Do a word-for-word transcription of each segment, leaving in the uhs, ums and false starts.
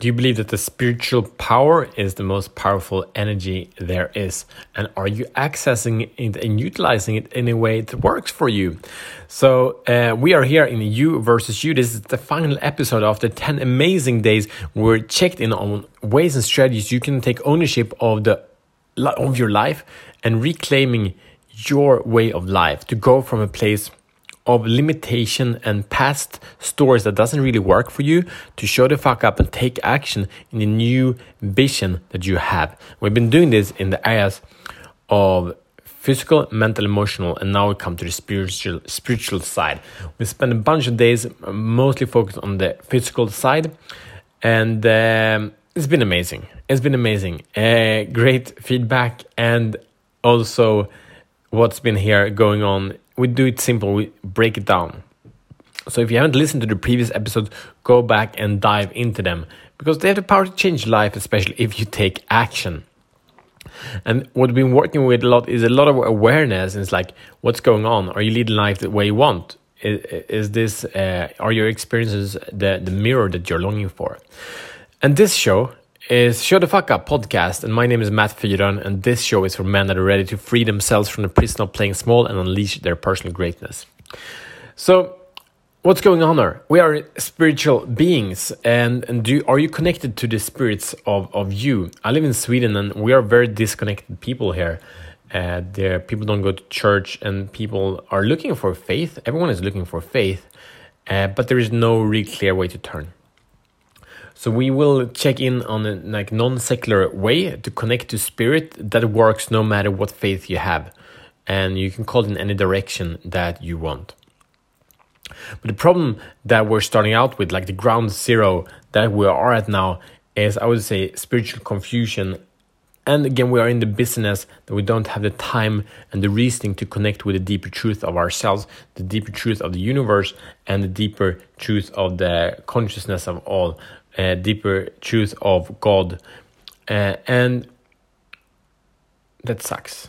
Do you believe that the spiritual power is the most powerful energy there is? And are you accessing it and utilizing it in a way that works for you? So uh, we are here in You Versus You. This is the final episode of the ten amazing days. We're checked in on ways and strategies you can take ownership of, the, of your life and reclaiming your way of life to go from a place of limitation and past stories that doesn't really work for you to show the fuck up and take action in the new vision that you have. We've been doing this in the areas of physical, mental, emotional, and now we come to the spiritual spiritual side. We spend a bunch of days mostly focused on the physical side, and um, it's been amazing. It's been amazing. Uh, great feedback, and also what's been here going on. We do it simple, we break it down. So if you haven't listened to the previous episodes, go back and dive into them, because they have the power to change life, especially if you take action. And what we've been working with a lot is a lot of awareness. And it's like, what's going on? Are you leading life the way you want? Is, is this, uh, are your experiences the, the mirror that you're longing for? And this show is Show the Fuck Up Podcast, and my name is Matt Fyron, and this show is for men that are ready to free themselves from the prison of playing small and unleash their personal greatness. So, what's going on here? We are spiritual beings, and, and do are you connected to the spirits of, of you? I live in Sweden, and we are very disconnected people here. Uh, there, people don't go to church, and people are looking for faith. Everyone is looking for faith, uh, but there is no really clear way to turn. So we will check in on a like non-secular way to connect to spirit that works no matter what faith you have. And you can call it in any direction that you want. But the problem that we're starting out with, like the ground zero that we are at now, is I would say spiritual confusion. And again, we are in the business that we don't have the time and the reasoning to connect with the deeper truth of ourselves, the deeper truth of the universe, and the deeper truth of the consciousness of all, uh, deeper truth of God. Uh, and that sucks.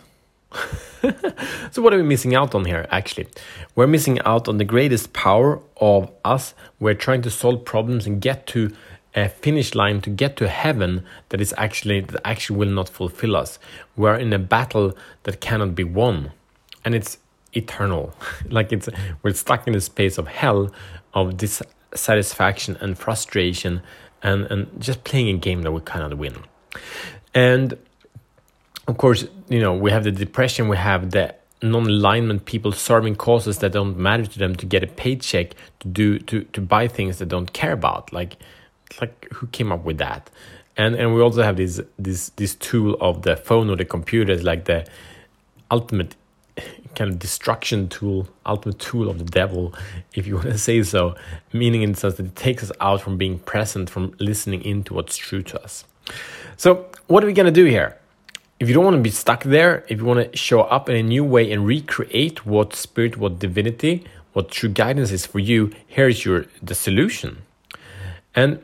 So what are we missing out on here, actually? We're missing out on the greatest power of us. We're trying to solve problems and get to a finish line, to get to heaven, that is actually that actually will not fulfill us. We are in a battle that cannot be won, and it's eternal. Like it's we're stuck in the space of hell, of dissatisfaction and frustration, and and just playing a game that we cannot win. And of course, you know, we have the depression, we have the non-alignment, people serving causes that don't matter to them to get a paycheck, to do to to buy things they don't care about, like. Like who came up with that? And and we also have this this this tool of the phone or the computer, like the ultimate kind of destruction tool, ultimate tool of the devil, if you want to say so. Meaning in the sense that it takes us out from being present, from listening into what's true to us. So what are we gonna do here? If you don't want to be stuck there, if you want to show up in a new way and recreate what spirit, what divinity, what true guidance is for you, here's your the solution. And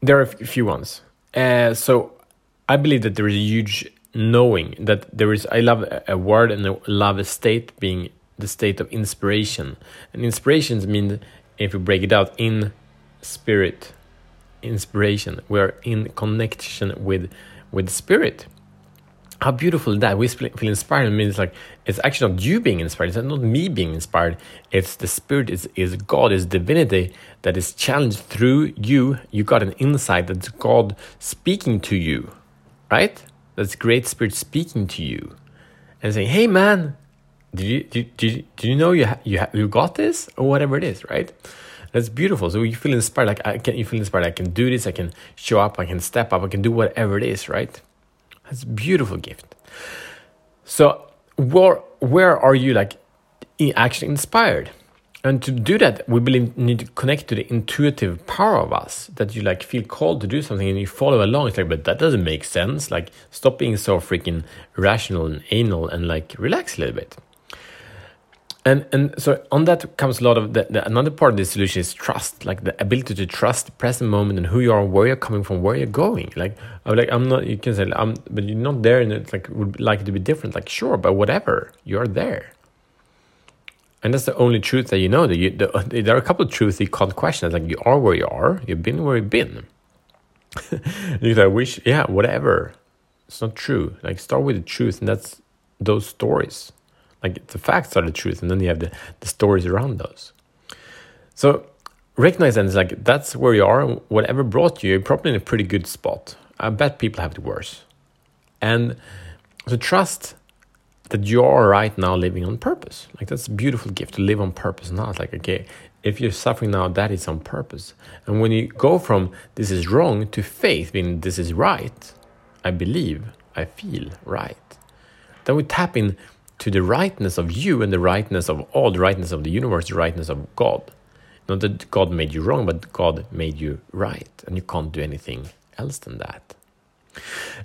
there are a few ones. Uh, so I believe that there is a huge knowing that there is, I love a word and I love a state being the state of inspiration. And inspirations mean, if you break it out, in spirit, inspiration. We are in connection with with spirit. How beautiful that we feel inspired. I mean, it's like it's actually not you being inspired. It's not me being inspired. It's the spirit. It's, it's God. It's divinity that is challenged through you. You got an insight that's God speaking to you, right? That's great spirit speaking to you and saying, "Hey, man, do you do do you know you ha- you ha- you got this?" or whatever it is, right? That's beautiful. So you feel inspired. Like I can. You feel inspired. I can do this. I can show up. I can step up. I can do whatever it is, right? That's a beautiful gift. So where where are you like actually inspired? And to do that, we believe we need to connect to the intuitive power of us, that you like feel called to do something and you follow along. It's like, but that doesn't make sense. Like, stop being so freaking rational and anal and like relax a little bit. And and so on that comes a lot of the, the another part of this solution is trust, like the ability to trust the present moment and who you are, where you're coming from, where you're going. Like I'm like I'm not. You can say I'm, but you're not there, and it's like would like it to be different. Like sure, but whatever, you're there. And that's the only truth that you know. That you, the, there are a couple of truths you can't question. It's like you are where you are. You've been where you've been. You're like, wish, yeah, whatever. It's not true. Like, start with the truth, and that's those stories. Like, the facts are the truth, and then you have the, the stories around those. So recognize that it's like, that's where you are. Whatever brought you, you're probably in a pretty good spot. I bet people have it worse. And so trust that you are right now living on purpose. Like, that's a beautiful gift, to live on purpose now. It's like, okay, if you're suffering now, that is on purpose. And when you go from this is wrong to faith, meaning this is right, I believe, I feel right, then we tap in to the rightness of you and the rightness of all, the rightness of the universe, the rightness of God. Not that God made you wrong, but God made you right. And you can't do anything else than that.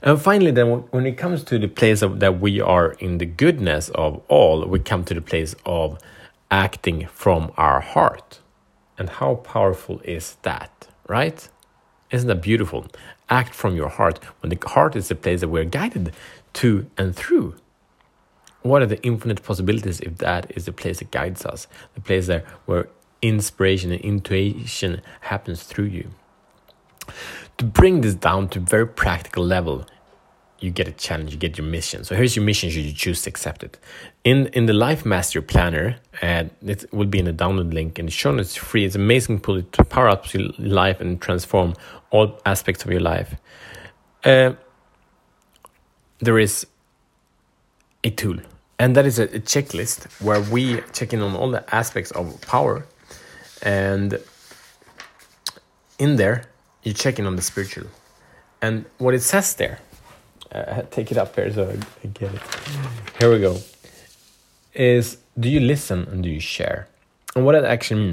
And finally, then, when it comes to the place of that we are in the goodness of all, we come to the place of acting from our heart. And how powerful is that, right? Isn't that beautiful? Act from your heart. When the heart is the place that we're guided to and through. What are the infinite possibilities if that is the place that guides us? The place there where inspiration and intuition happens through you. To bring this down to a very practical level, you get a challenge, you get your mission. So here's your mission, should you choose to accept it. In in the Life Master Planner, and uh, it will be in the download link in the show notes, free. It's an amazing tool to power up your life and transform all aspects of your life. Uh, there is a tool, and that is a, a checklist where we check in on all the aspects of power. And in there, you check in on the spiritual. And what it says there, uh, take it up here so I get it. Here we go. Is, do you listen and do you share? And what that actually means.